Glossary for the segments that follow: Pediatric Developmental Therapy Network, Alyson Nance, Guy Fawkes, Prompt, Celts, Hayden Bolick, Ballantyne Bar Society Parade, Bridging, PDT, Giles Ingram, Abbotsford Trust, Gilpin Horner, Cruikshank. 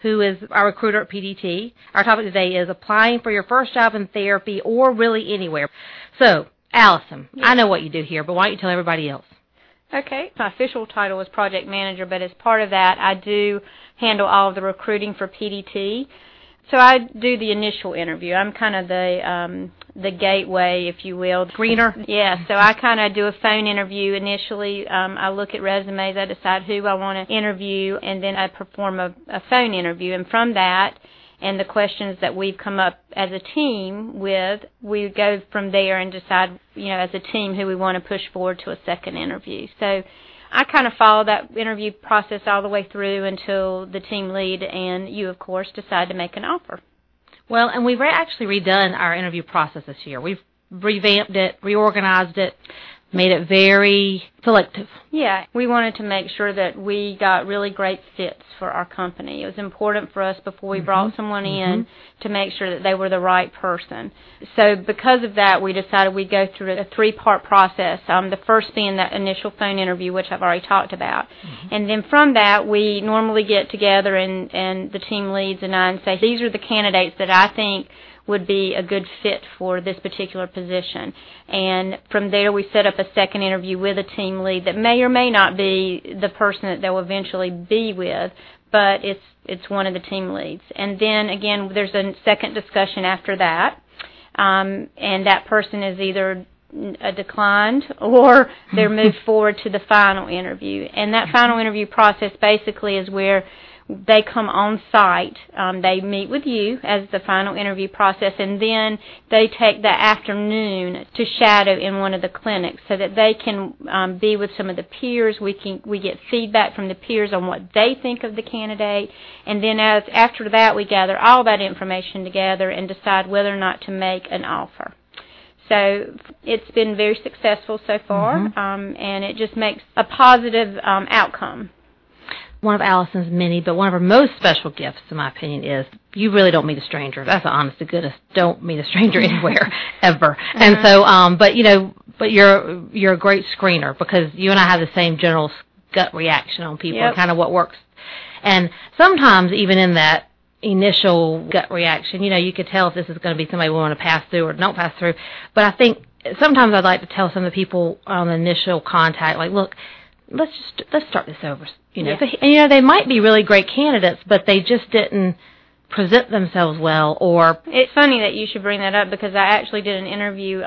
who is our recruiter at PDT. Our topic today is applying for your first job in therapy or really anywhere. So, Alyson, yes. I know what you do here, but why don't you tell everybody else? Okay. My official title is project manager, but as part of that, I do handle all of the recruiting for PDT. So I do the initial interview. I'm kind of the gateway, if you will. Screener? Yeah. So I kind of do a phone interview initially. I look at resumes. I decide who I want to interview, and then I perform a phone interview. And from that and the questions that we've come up as a team with, we go from there and decide, you know, as a team who we want to push forward to a second interview. So I kind of follow that interview process all the way through until the team lead and you, of course, decide to make an offer. Well, and we've actually redone our interview process this year. We've revamped it, reorganized it, made it very selective. Yeah, we wanted to make sure that we got really great fits for our company. It was important for us before we brought someone in to make sure that they were the right person. So because of that, we decided we'd go through a three-part process, the first being that initial phone interview, which I've already talked about. And then from that, we normally get together and the team leads and I and say, these are the candidates that I think would be a good fit for this particular position. And from there, we set up a second interview with a team lead that may or may not be the person that they'll eventually be with, but it's one of the team leads. And then, again, there's a second discussion after that, and that person is either declined or they're moved forward to the final interview. And that final interview process basically is where they come on site, they meet with you as the final interview process, and then they take the afternoon to shadow in one of the clinics so that they can be with some of the peers. We get feedback from the peers on what they think of the candidate, and then after that we gather all that information together and decide whether or not to make an offer. So it's been very successful so far, and it just makes a positive outcome. One of Alyson's many, but one of her most special gifts, in my opinion, is you really don't meet a stranger. That's honest to goodness. Don't meet a stranger anywhere, ever. And so, but you're a great screener because you and I have the same general gut reaction on people and kind of what works. And sometimes even in that initial gut reaction, you know, you could tell if this is going to be somebody we want to pass through or don't pass through. But I think sometimes I'd like to tell some of the people on the initial contact, like, look, let's start this over. You know, and, you know, they might be really great candidates, but they just didn't present themselves well. Or it's funny that you should bring that up because I actually did an interview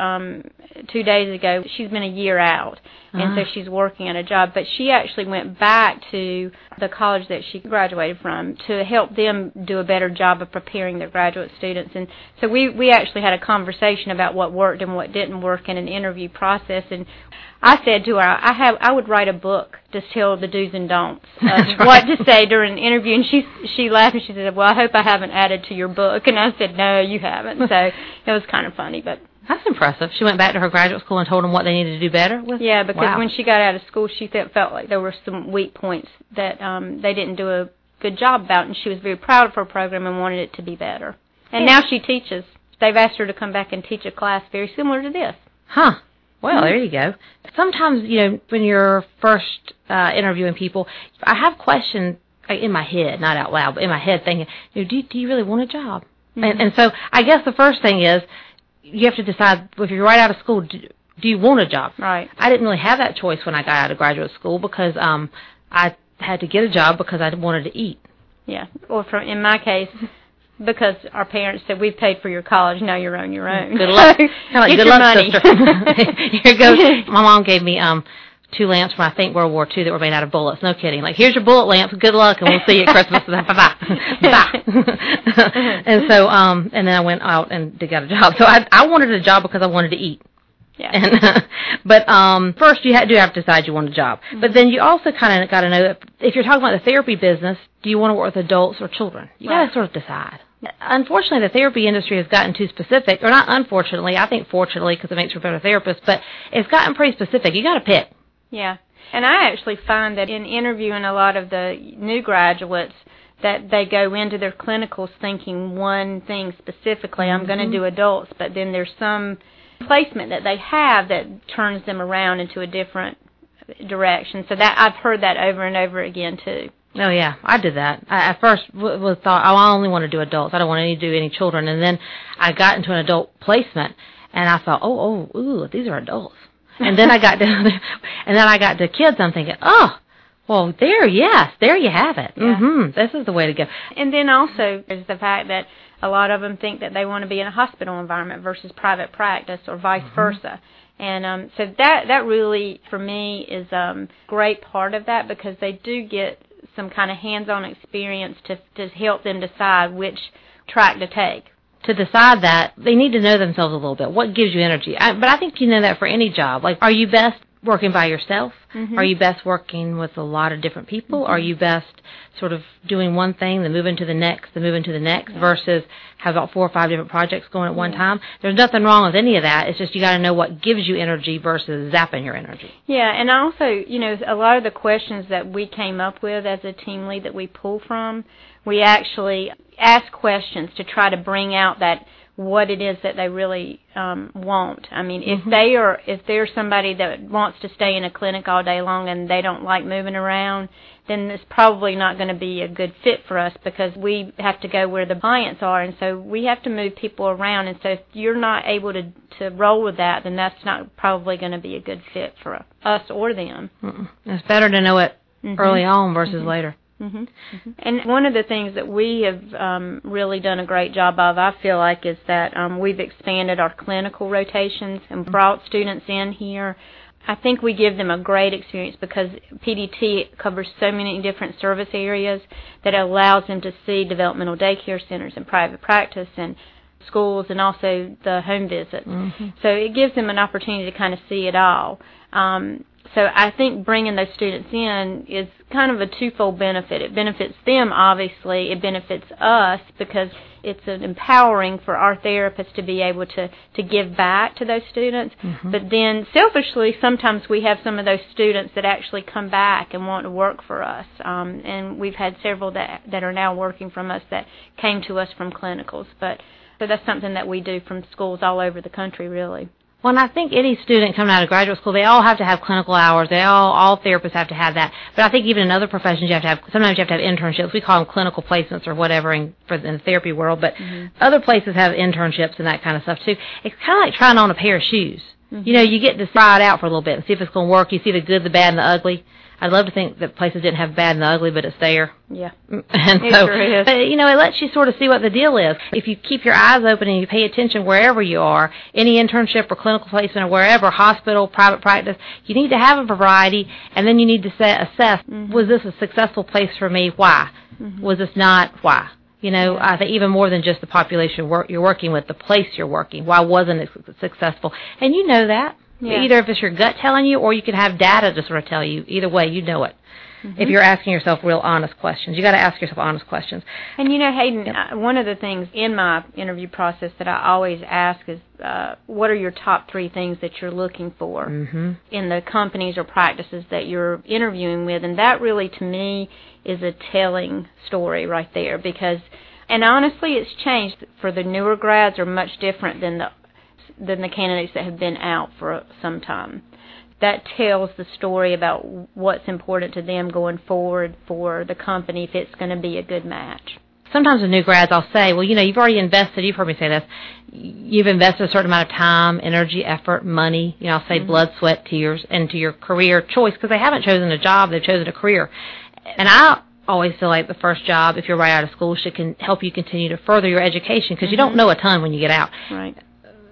2 days ago. She's been a year out, and so she's working at a job. But she actually went back to the college that she graduated from to help them do a better job of preparing their graduate students. And so we actually had a conversation about what worked and what didn't work in an interview process. And I said to her, I would write a book to tell the do's and don'ts of what to say during an interview. And she laughed and she said, well, I hope I haven't added to your book. And I said, no, you haven't. So it was kind of funny, but. That's impressive. She went back to her graduate school and told them what they needed to do better with? Yeah, because when she got out of school, she felt like there were some weak points that they didn't do a good job about, and she was very proud of her program and wanted it to be better. And now she teaches. They've asked her to come back and teach a class very similar to this. Huh. Well, there you go. Sometimes, you know, when you're first interviewing people, I have questions in my head, not out loud, but in my head thinking, you know, do you really want a job? And so I guess the first thing is, you have to decide, if you're right out of school, do you want a job? Right. I didn't really have that choice when I got out of graduate school because I had to get a job because I wanted to eat. Yeah, or in my case, because our parents said, we've paid for your college, now you're on your own. Good luck. Kind of like, good luck, money. Sister. Here it goes. My mom gave me two lamps from, I think, World War II that were made out of bullets. No kidding. Like, here's your bullet lamps. Good luck, and we'll see you at Christmas. Bye-bye. Bye. And so, and then I went out and got a job. So I wanted a job because I wanted to eat. Yeah. And, but first you do have to decide you want a job. Mm-hmm. But then you also kind of got to know, if you're talking about the therapy business, do you want to work with adults or children? You got to sort of decide. Unfortunately, the therapy industry has gotten too specific, or not unfortunately, I think fortunately because it makes for better therapists, but it's gotten pretty specific. You got to pick. Yeah. And I actually find that in interviewing a lot of the new graduates, that they go into their clinicals thinking one thing specifically, I'm going to do adults, but then there's some placement that they have that turns them around into a different direction. So that I've heard that over and over again, too. Oh, yeah, I did that. I at first thought, oh, I only want to do adults. I don't want to do any children. And then I got into an adult placement, and I thought, ooh, these are adults. And then I got down there, and then I got to kids. I'm thinking, oh, well, there you have it. Yeah. Mm-hmm. This is the way to go. And then also there's the fact that a lot of them think that they want to be in a hospital environment versus private practice or vice versa. And so that really, for me, is a great part of that because they do get some kind of hands-on experience to help them decide which track to take. To decide that, they need to know themselves a little bit. What gives you energy? But I think you know that for any job. Like, are you best working by yourself? Mm-hmm. Are you best working with a lot of different people? Mm-hmm. Are you best sort of doing one thing, then moving to the next, yeah. versus have about 4 or 5 different projects going at one time? There's nothing wrong with any of that. It's just you got to know what gives you energy versus zapping your energy. Yeah, and also, you know, a lot of the questions that we came up with as a team lead that we pull from, we actually ask questions to try to bring out that what it is that they really want. I mean, if they're somebody that wants to stay in a clinic all day long and they don't like moving around, then it's probably not going to be a good fit for us because we have to go where the clients are, and so we have to move people around. And so if you're not able to roll with that, then that's not probably going to be a good fit for us or them. Mm-mm. It's better to know it early on versus later. Mm-hmm. Mm-hmm. And one of the things that we have really done a great job of, I feel like, is that we've expanded our clinical rotations and brought students in here. I think we give them a great experience because PDT covers so many different service areas that it allows them to see developmental daycare centers and private practice and schools and also the home visits. Mm-hmm. So it gives them an opportunity to kind of see it all. So I think bringing those students in is kind of a twofold benefit. It benefits them, obviously. It benefits us because it's an empowering for our therapists to be able to give back to those students. Mm-hmm. But then, selfishly, sometimes we have some of those students that actually come back and want to work for us. And we've had several that are now working from us that came to us from clinicals. So that's something that we do from schools all over the country, really. Well, and I think any student coming out of graduate school, they all have to have clinical hours. They all therapists have to have that. But I think even in other professions, sometimes you have to have internships. We call them clinical placements or whatever in the therapy world. But other places have internships and that kind of stuff, too. It's kind of like trying on a pair of shoes. Mm-hmm. You know, you get to try it out for a little bit and see if it's going to work. You see the good, the bad, and the ugly. I'd love to think that places didn't have bad and the ugly, but it's there. Yeah. And so, it sure is. But, you know, it lets you sort of see what the deal is. If you keep your eyes open and you pay attention wherever you are, any internship or clinical placement or wherever, hospital, private practice, you need to have a variety, and then you need to assess, was this a successful place for me? Why? Was this not? Why? You know, I think even more than just the population you're working with, the place you're working, why wasn't it successful? And you know that. Yeah. Either if it's your gut telling you or you can have data to sort of tell you. Either way, you know it. Mm-hmm. If you're asking yourself real honest questions. You got to ask yourself honest questions. And, you know, Hayden, one of the things in my interview process that I always ask is what are your top 3 things that you're looking for in the companies or practices that you're interviewing with? And that really, to me, is a telling story right there because, and honestly, it's changed. For the newer grads are much different than the candidates that have been out for some time. That tells the story about what's important to them going forward for the company if it's going to be a good match. Sometimes with new grads, I'll say, well, you know, you've already invested, you've heard me say this, you've invested a certain amount of time, energy, effort, money, you know, I'll say blood, sweat, tears, into your career choice because they haven't chosen a job, they've chosen a career. And I always feel like the first job, if you're right out of school, can help you continue to further your education because you don't know a ton when you get out. Right.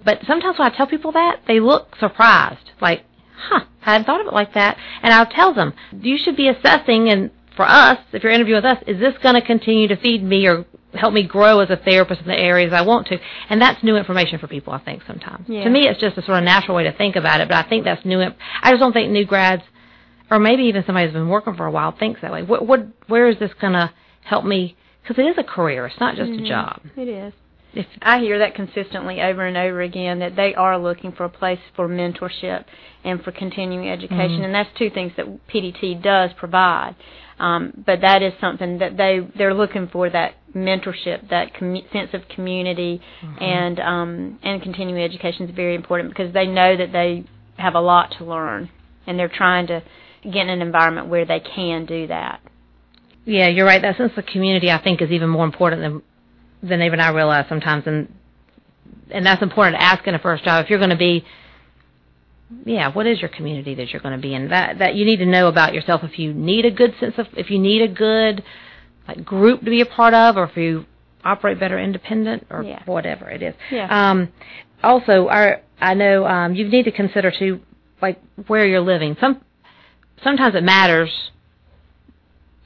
But sometimes when I tell people that, they look surprised, like, I hadn't thought of it like that. And I'll tell them, you should be assessing, and for us, if you're interviewing with us, is this going to continue to feed me or help me grow as a therapist in the areas I want to. And that's new information for people, I think, sometimes. Yeah. To me, it's just a sort of natural way to think about it, but I think that's new. I just don't think new grads, or maybe even somebody who's been working for a while, thinks that way. Where is this going to help me? Because it is a career. It's not just a job. It is. I hear that consistently over and over again, that they are looking for a place for mentorship and for continuing education. Mm-hmm. And that's two things that PDT does provide. But that is something that they're looking for, that mentorship, that sense of community, mm-hmm. And continuing education is very important, because they know that they have a lot to learn, and they're trying to get in an environment where they can do that. Yeah, you're right. That sense of community, I think, is even more important than even I realize sometimes, and that's important to ask in a first job. If you're going to be, what is your community that you're going to be in? That you need to know about yourself. If you need a good sense of, if you need a good group to be a part of, or if you operate better independent, or whatever it is. Yeah. Also, I know you need to consider too, like, where you're living. Sometimes it matters.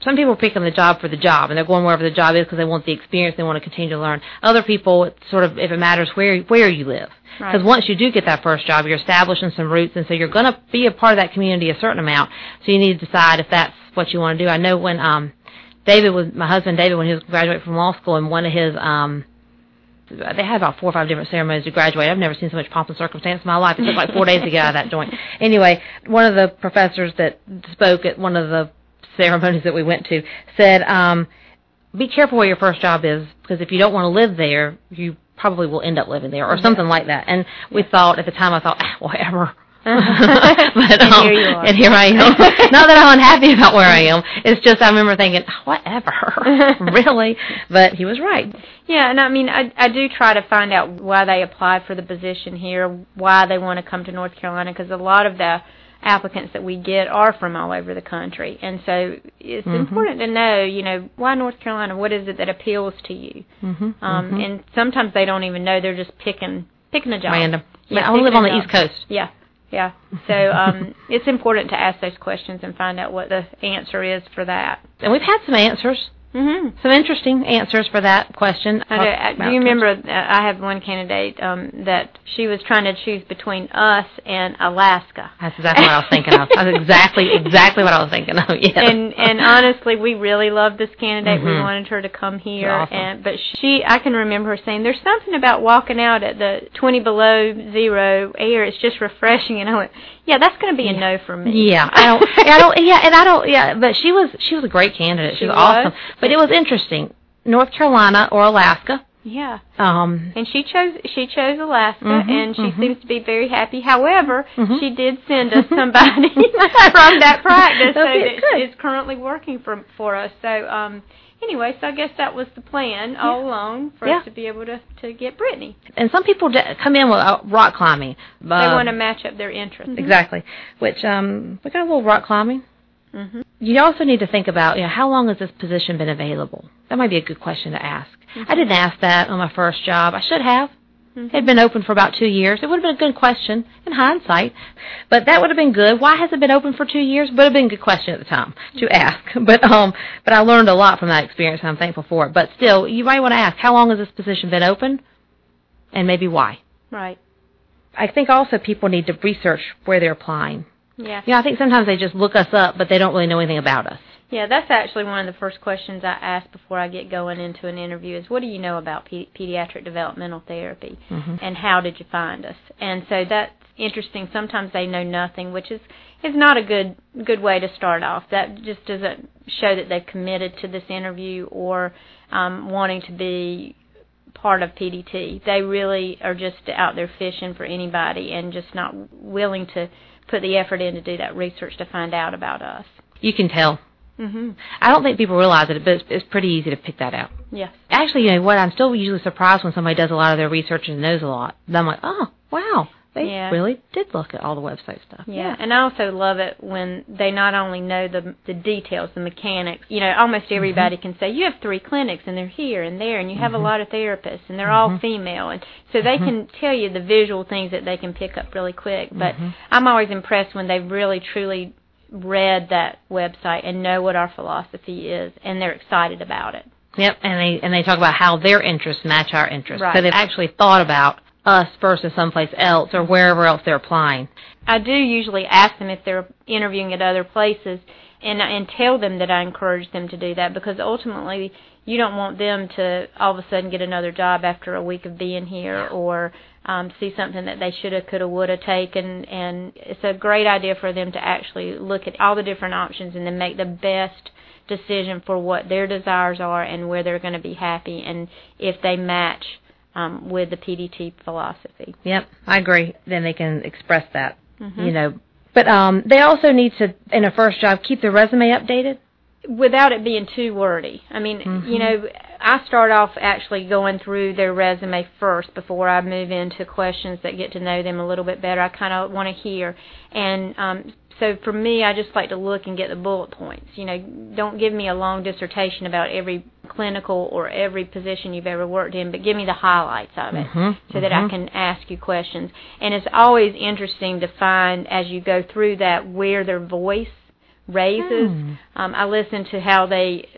Some people are picking the job for the job, and they're going wherever the job is because they want the experience, they want to continue to learn. Other people, it's sort of, if it matters where you live. Because once you do get that first job, you're establishing some roots, and so you're going to be a part of that community a certain amount. So you need to decide if that's what you want to do. I know when my husband David, when he was graduating from law school, and one of his, they had about 4 or 5 different ceremonies to graduate. I've never seen so much pomp and circumstance in my life. It took like 4 days to get out of that joint. Anyway, one of the professors that spoke at one of the ceremonies that we went to said, be careful where your first job is, because if you don't want to live there, you probably will end up living there, or something like that. And we thought, at the time, I thought, whatever. But, and here I am. Not that I'm unhappy about where I am. It's just I remember thinking, whatever, really? But he was right. Yeah, and I mean, I do try to find out why they apply for the position here, why they want to come to North Carolina, because a lot of the applicants that we get are from all over the country. And so it's important to know, why North Carolina? What is it that appeals to you? And sometimes they don't even know. They're just picking a job. Random. Yeah, I live on the East Coast. Yeah. So it's important to ask those questions and find out what the answer is for that. And we've had some answers. Mm-hmm. Some interesting answers for that question. Do you remember, I have one candidate that she was trying to choose between us and Alaska. That's exactly what I was thinking of. That's exactly what I was thinking of, yes. And honestly, we really loved this candidate. Mm-hmm. We wanted her to come here. Awesome. But I can remember her saying, there's something about walking out at the 20 below 0 air. It's just refreshing. And I went, that's going to be a no for me. Yeah. But she was a great candidate. She was awesome. But it was interesting, North Carolina or Alaska. Yeah. And she chose Alaska, and she seems to be very happy. However, she did send us somebody from that practice, she is currently working for us. So anyway, so I guess that was the plan all along for us to be able to get Brittany. And some people come in with rock climbing. They want to match up their interests. Exactly. Which we got a little rock climbing. Mm-hmm. You also need to think about, how long has this position been available? That might be a good question to ask. Mm-hmm. I didn't ask that on my first job. I should have. Mm-hmm. It had been open for about 2 years. It would have been a good question in hindsight, but that would have been good. Why has it been open for 2 years? Would have been a good question at the time to ask. But I learned a lot from that experience, and I'm thankful for it. But still, you might want to ask, how long has this position been open, and maybe why? Right. I think also people need to research where they're applying. Yeah. I think sometimes they just look us up, but they don't really know anything about us. Yeah, that's actually one of the first questions I ask before I get going into an interview is, what do you know about pediatric developmental therapy, and how did you find us? And so that's interesting. Sometimes they know nothing, which is not a good way to start off. That just doesn't show that they've committed to this interview or wanting to be part of PDT. They really are just out there fishing for anybody and just not willing to put the effort in to do that research to find out about us. You can tell. Mm-hmm. I don't think people realize it, but it's pretty easy to pick that out. Yes. Actually, what I'm still usually surprised when somebody does a lot of their research and knows a lot. I'm like, wow, they really did look at all the website stuff. Yeah, and I also love it when they not only know the details, the mechanics. Almost everybody can say, you have 3 clinics, and they're here and there, and you have a lot of therapists, and they're all female. And so they can tell you the visual things that they can pick up really quick. But I'm always impressed when they really, truly read that website and know what our philosophy is, and they're excited about it. Yep, and they talk about how their interests match our interests. Right. So they've actually thought about us versus someplace else or wherever else they're applying. I do usually ask them if they're interviewing at other places and tell them that I encourage them to do that, because ultimately you don't want them to all of a sudden get another job after a week of being here or see something that they should have, could have, would have taken. And it's a great idea for them to actually look at all the different options and then make the best decision for what their desires are and where they're going to be happy and if they match with the PDT philosophy. Yep, I agree. Then they can express that, you know. But they also need to, in a first job, keep their resume updated. Without it being too wordy. I mean, you know, I start off actually going through their resume first before I move into questions that get to know them a little bit better. I kind of want to hear. And so for me, I just like to look and get the bullet points. You know, don't give me a long dissertation about every clinical or every position you've ever worked in, but give me the highlights of it so that I can ask you questions. And it's always interesting to find as you go through that where their voice raises. I listen to how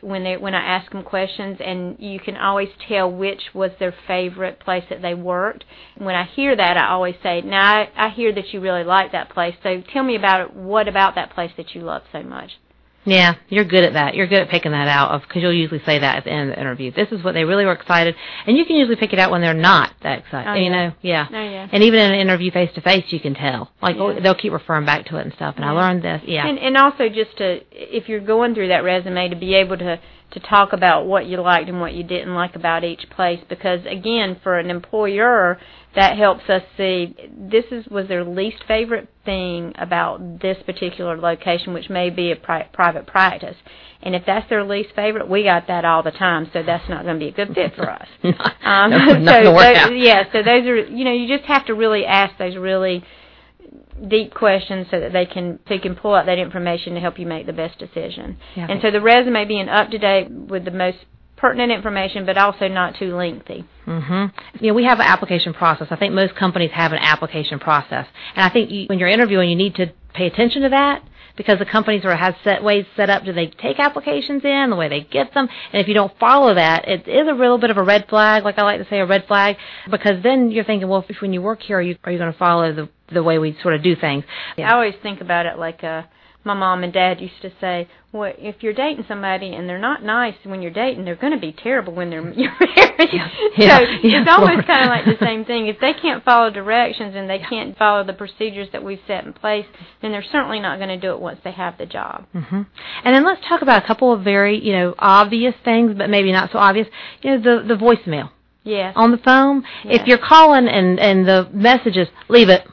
when I ask them questions, and you can always tell which was their favorite place that they worked. And when I hear that, I always say, now I hear that you really like that place, so tell me about it. What about that place that you love so much? Yeah, you're good at that. You're good at picking that out, because you'll usually say that at the end of the interview. This is what they really were excited, and you can usually pick it out when they're not that excited. Oh, you know, and even in an interview face to face, you can tell. Like they'll keep referring back to it and stuff. And I learned this. And also just to, if you're going through that resume, to be able to talk about what you liked and what you didn't like about each place, because again, for an employer, that helps us see was their least favorite thing about this particular location, which may be a private practice. And if that's their least favorite, we got that all the time, so that's not going to be a good fit for us. So those are, you know, you just have to really ask those really deep questions so that they can pull out that information to help you make the best decision. Yeah. And so the resume being up to date with the most pertinent information, but also not too lengthy. You know, we have an application process. I think most companies have an application process, and I think when you're interviewing, you need to pay attention to that, because the companies have ways set up. Do they take applications in, the way they get them? And if you don't follow that, it is a little bit of a red flag, like I like to say, a red flag, because then you're thinking, well, if when you work here, are you going to follow the way we sort of do things? Yeah. I always think about it like my mom and dad used to say, well, if you're dating somebody and they're not nice when you're dating, they're going to be terrible when you're married. It's always kind of like the same thing. If they can't follow directions and they can't follow the procedures that we've set in place, then they're certainly not going to do it once they have the job. And then let's talk about a couple of very, you know, obvious things, but maybe not so obvious. You know, the voicemail. On the phone. If you're calling and the message is, leave it.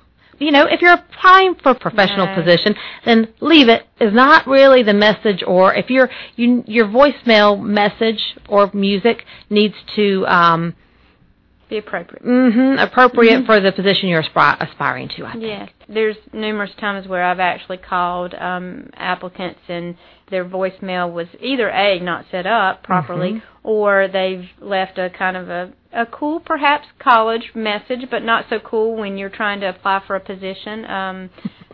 You know, if you're applying for a professional position, then leave it is not really the message. Or if your voicemail message or music needs to be appropriate. Appropriate for the position you're aspiring to, I think. Yes. There's numerous times where I've actually called applicants and their voicemail was either A, not set up properly, or they've left a kind of a cool, perhaps college message, but not so cool when you're trying to apply for a position,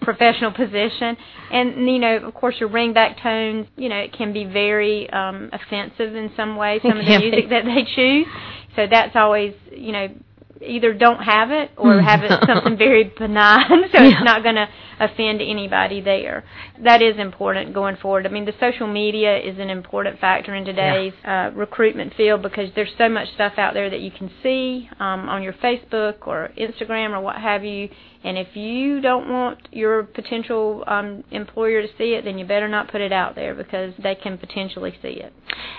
professional position. And, you know, of course, your ringback tones, you know, it can be very offensive in some way, some of the music that they choose. So that's always, you know, either don't have it or have it something very benign, so it's not going to offend anybody there. That is important going forward. I mean, the social media is an important factor in today's recruitment field, because there's so much stuff out there that you can see on your Facebook or Instagram or what have you, and if you don't want your potential employer to see it, then you better not put it out there, because they can potentially see it.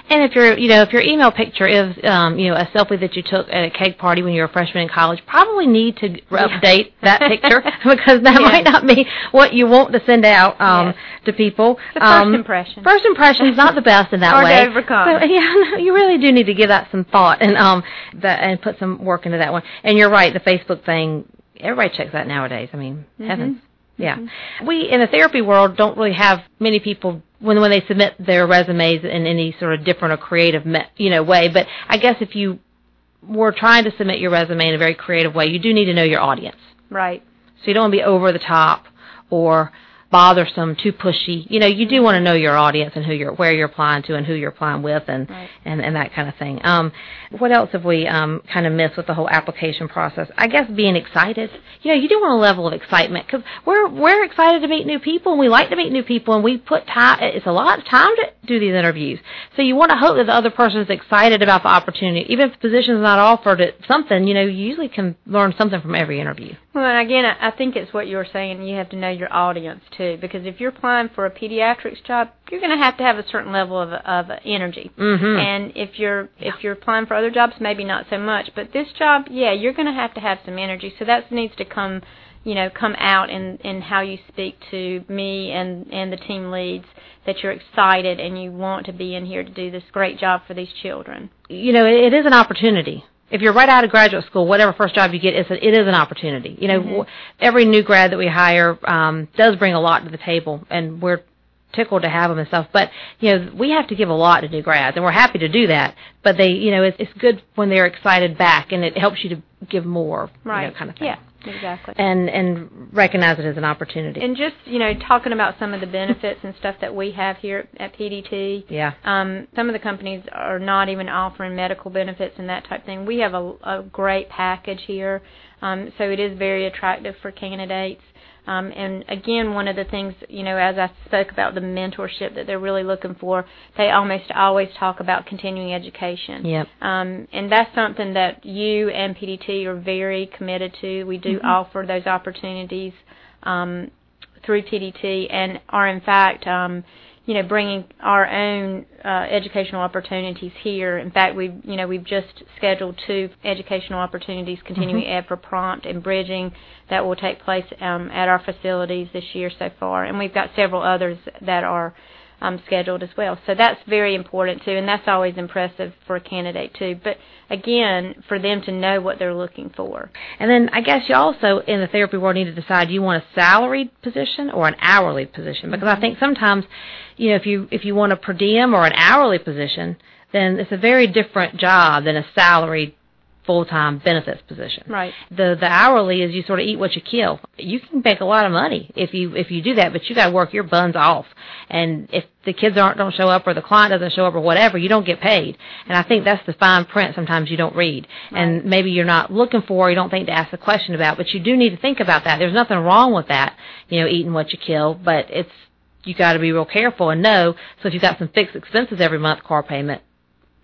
And if your email picture is a selfie that you took at a keg party when you were a freshman in college, probably need to update that picture, because that might not be what you want to send out to people. First impression is not the best in that way. Hard to overcome. So, you really do need to give that some thought and put some work into that one. And you're right, the Facebook thing, everybody checks that nowadays. I mean, heavens. Yeah. We, in the therapy world, don't really have many people when they submit their resumes in any sort of different or creative way. But I guess if you were trying to submit your resume in a very creative way, you do need to know your audience. Right. So you don't want to be over the top or bothersome, too pushy. You know, you do want to know your audience and where you're applying to and who you're applying with and that kind of thing. What else have we kind of missed with the whole application process? I guess being excited. You know, you do want a level of excitement because we're excited to meet new people, and we like to meet new people, and we put time. It's a lot of time to do these interviews. So you want to hope that the other person is excited about the opportunity. Even if the position is not offered, it's something, you know, you usually can learn something from every interview. Well, and again, I think it's what you were saying. You have to know your audience, too, because if you're applying for a pediatrics job, you're going to have a certain level of energy. Mm-hmm. And if you're applying for other jobs, maybe not so much. But this job, yeah, you're going to have some energy. So that needs to come out in how you speak to me and the team leads, that you're excited and you want to be in here to do this great job for these children. You know, it is an opportunity. If you're right out of graduate school, whatever first job you get, it is an opportunity. You know, mm-hmm. every new grad that we hire does bring a lot to the table, and we're tickled to have them and stuff. But, you know, we have to give a lot to new grads, and we're happy to do that. But they, you know, it's good when they're excited back, and it helps you to give more, right. You know, kind of thing. Yeah. Exactly. And recognize it as an opportunity. And just, you know, talking about some of the benefits and stuff that we have here at PDT. Yeah. Some of the companies are not even offering medical benefits and that type of thing. We have a great package here, so it is very attractive for candidates. And, again, one of the things, you know, as I spoke about the mentorship that they're really looking for, they almost always talk about continuing education. Yep. And that's something that you and PDT are very committed to. We do mm-hmm. offer those opportunities through PDT and are, in fact, you know, bringing our own educational opportunities here. In fact, we've just scheduled 2 educational opportunities, continuing mm-hmm. ed for Prompt and Bridging, that will take place at our facilities this year so far. And we've got several others that are scheduled as well. So that's very important, too, and that's always impressive for a candidate, too. But, again, for them to know what they're looking for. And then I guess you also, in the therapy world, need to decide, do you want a salaried position or an hourly position? Because mm-hmm. I think sometimes, you know, if you want a per diem or an hourly position, then it's a very different job than a salaried full-time benefits position. Right. The hourly is you sort of eat what you kill. You can make a lot of money if you do that, but you got to work your buns off. And if the kids don't show up or the client doesn't show up or whatever, you don't get paid. And I think that's the fine print sometimes you don't read. Right. And maybe you're not looking for or you don't think to ask the question about, but you do need to think about that. There's nothing wrong with that, you know, eating what you kill, but you got to be real careful and know. So if you've got some fixed expenses every month, car payment,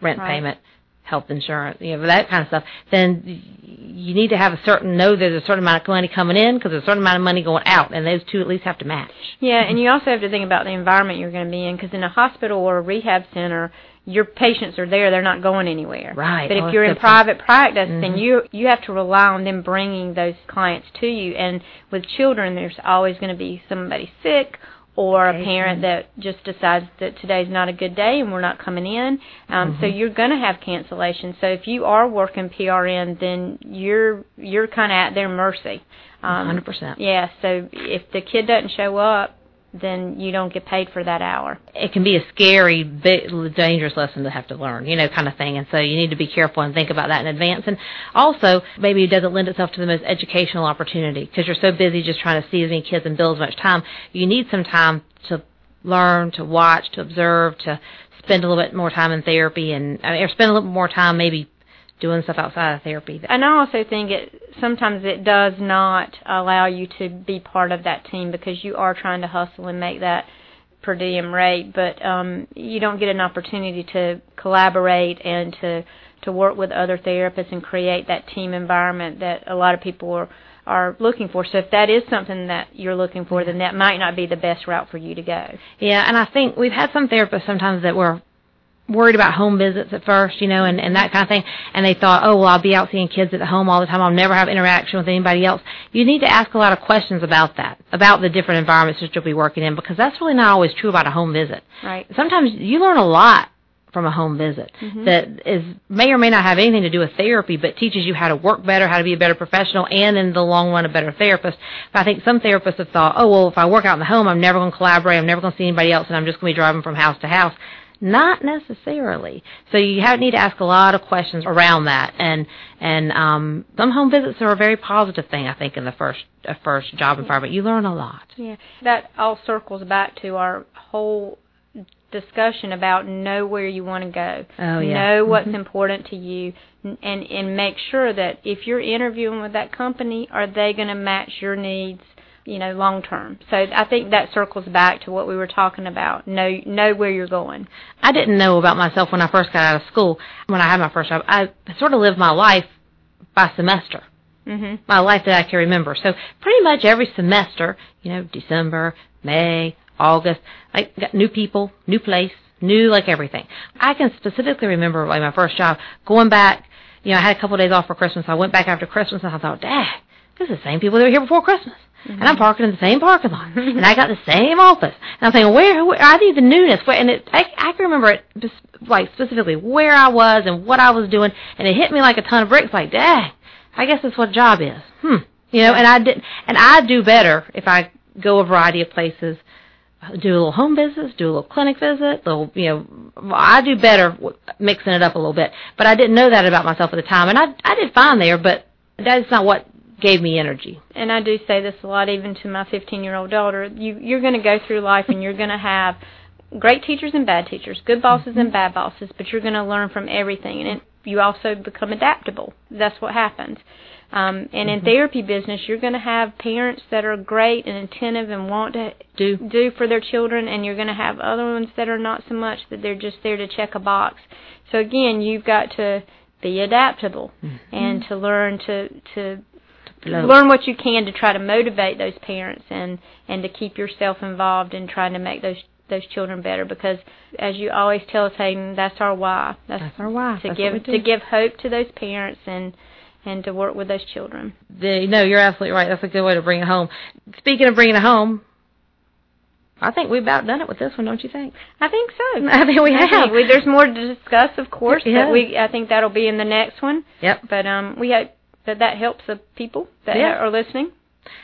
rent right. payment, health insurance, you know, that kind of stuff, then you need to have there's a certain amount of money coming in because there's a certain amount of money going out, and those two at least have to match. Yeah, and you also have to think about the environment you're going to be in, because in a hospital or a rehab center, your patients are there. They're not going anywhere. Right. But if you're in private practice, mm-hmm. then you have to rely on them bringing those clients to you. And with children, there's always going to be somebody sick or a parent that just decides that today's not a good day and we're not coming in. Mm-hmm. So you're going to have cancellations. So if you are working PRN, then you're kind of at their mercy. 100%. Yeah, so if the kid doesn't show up, then you don't get paid for that hour. It can be a scary, dangerous lesson to have to learn, you know, kind of thing. And so you need to be careful and think about that in advance. And also, maybe it doesn't lend itself to the most educational opportunity because you're so busy just trying to see as many kids and build as much time. You need some time to learn, to watch, to observe, to spend a little bit more time in therapy or spend a little more time maybe doing stuff outside of therapy. And I also think sometimes it does not allow you to be part of that team because you are trying to hustle and make that per diem rate, but you don't get an opportunity to collaborate and to work with other therapists and create that team environment that a lot of people are looking for. So if that is something that you're looking for, then that might not be the best route for you to go. Yeah, and I think we've had some therapists sometimes that were worried about home visits at first, you know, and that kind of thing. And they thought, oh, well, I'll be out seeing kids at the home all the time. I'll never have interaction with anybody else. You need to ask a lot of questions about that, about the different environments that you'll be working in, because that's really not always true about a home visit. Right. Sometimes you learn a lot from a home visit mm-hmm. that may or may not have anything to do with therapy, but teaches you how to work better, how to be a better professional, and in the long run, a better therapist. But I think some therapists have thought, oh, well, if I work out in the home, I'm never going to collaborate, I'm never going to see anybody else, and I'm just going to be driving from house to house. Not necessarily. So you need to ask a lot of questions around that. And some home visits are a very positive thing, I think, in the first job environment. You learn a lot. Yeah, that all circles back to our whole discussion about know where you want to go. Oh, yeah. Know what's important to you, and make sure that if you're interviewing with that company, are they going to match your needs, you know, long term? So I think that circles back to what we were talking about. Know where you're going. I didn't know about myself when I first got out of school. When I had my first job, I sort of lived my life by semester. Mm-hmm. My life that I can remember. So pretty much every semester, you know, December, May, August, I got new people, new place, new everything. I can specifically remember my first job going back. You know, I had a couple of days off for Christmas. I went back after Christmas and I thought, dang, this is the same people that were here before Christmas. Mm-hmm. And I'm parking in the same parking lot, and I got the same office. And I'm saying, where I need the newness. I can remember it specifically where I was and what I was doing, and it hit me like a ton of bricks. Like, dang, I guess that's what a job is. You know, and I do better if I go a variety of places. Do a little home business, do a little clinic visit, I do better mixing it up a little bit. But I didn't know that about myself at the time, and I did fine there, but that's not what gave me energy. And I do say this a lot, even to my 15-year-old daughter, you're going to go through life and you're going to have great teachers and bad teachers, good bosses and bad bosses, but you're going to learn from everything, and you also become adaptable. That's what happens. And in therapy business, you're going to have parents that are great and attentive and want to do for their children, and you're going to have other ones that are not so much, that they're just there to check a box. So, again, you've got to be adaptable and to learn to learn what you can to try to motivate those parents and to keep yourself involved in trying to make those children better, because as you always tell us, Hayden, that's our why. That's our why. To give hope to those parents and to work with those children. No, you're absolutely right. That's a good way to bring it home. Speaking of bringing it home, I think we've about done it with this one, don't you think? I think so. I think we have. There's more to discuss, of course. Yeah. I think that'll be in the next one. Yep. But we hope that helps the people that are listening.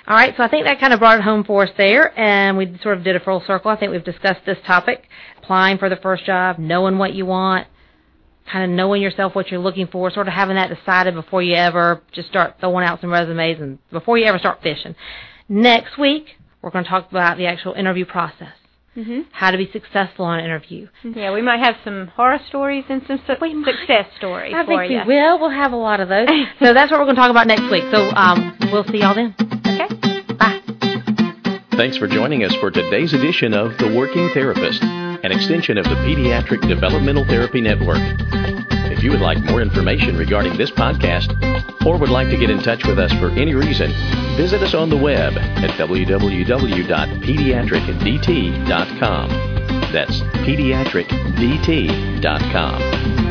All right, so I think that kind of brought it home for us there, and we sort of did a full circle. I think we've discussed this topic, applying for the first job, knowing what you want, kind of knowing yourself, what you're looking for, sort of having that decided before you ever just start throwing out some resumes and before you ever start fishing. Next week, we're going to talk about the actual interview process, how to be successful on an interview. Yeah, we might have some horror stories and some success stories for you. I think we will. We'll have a lot of those. So that's what we're going to talk about next week. So we'll see y'all then. Okay. Bye. Thanks for joining us for today's edition of The Working Therapist, an extension of the Pediatric Developmental Therapy Network. If you would like more information regarding this podcast or would like to get in touch with us for any reason, visit us on the web at www.pediatricdt.com. That's pediatricdt.com.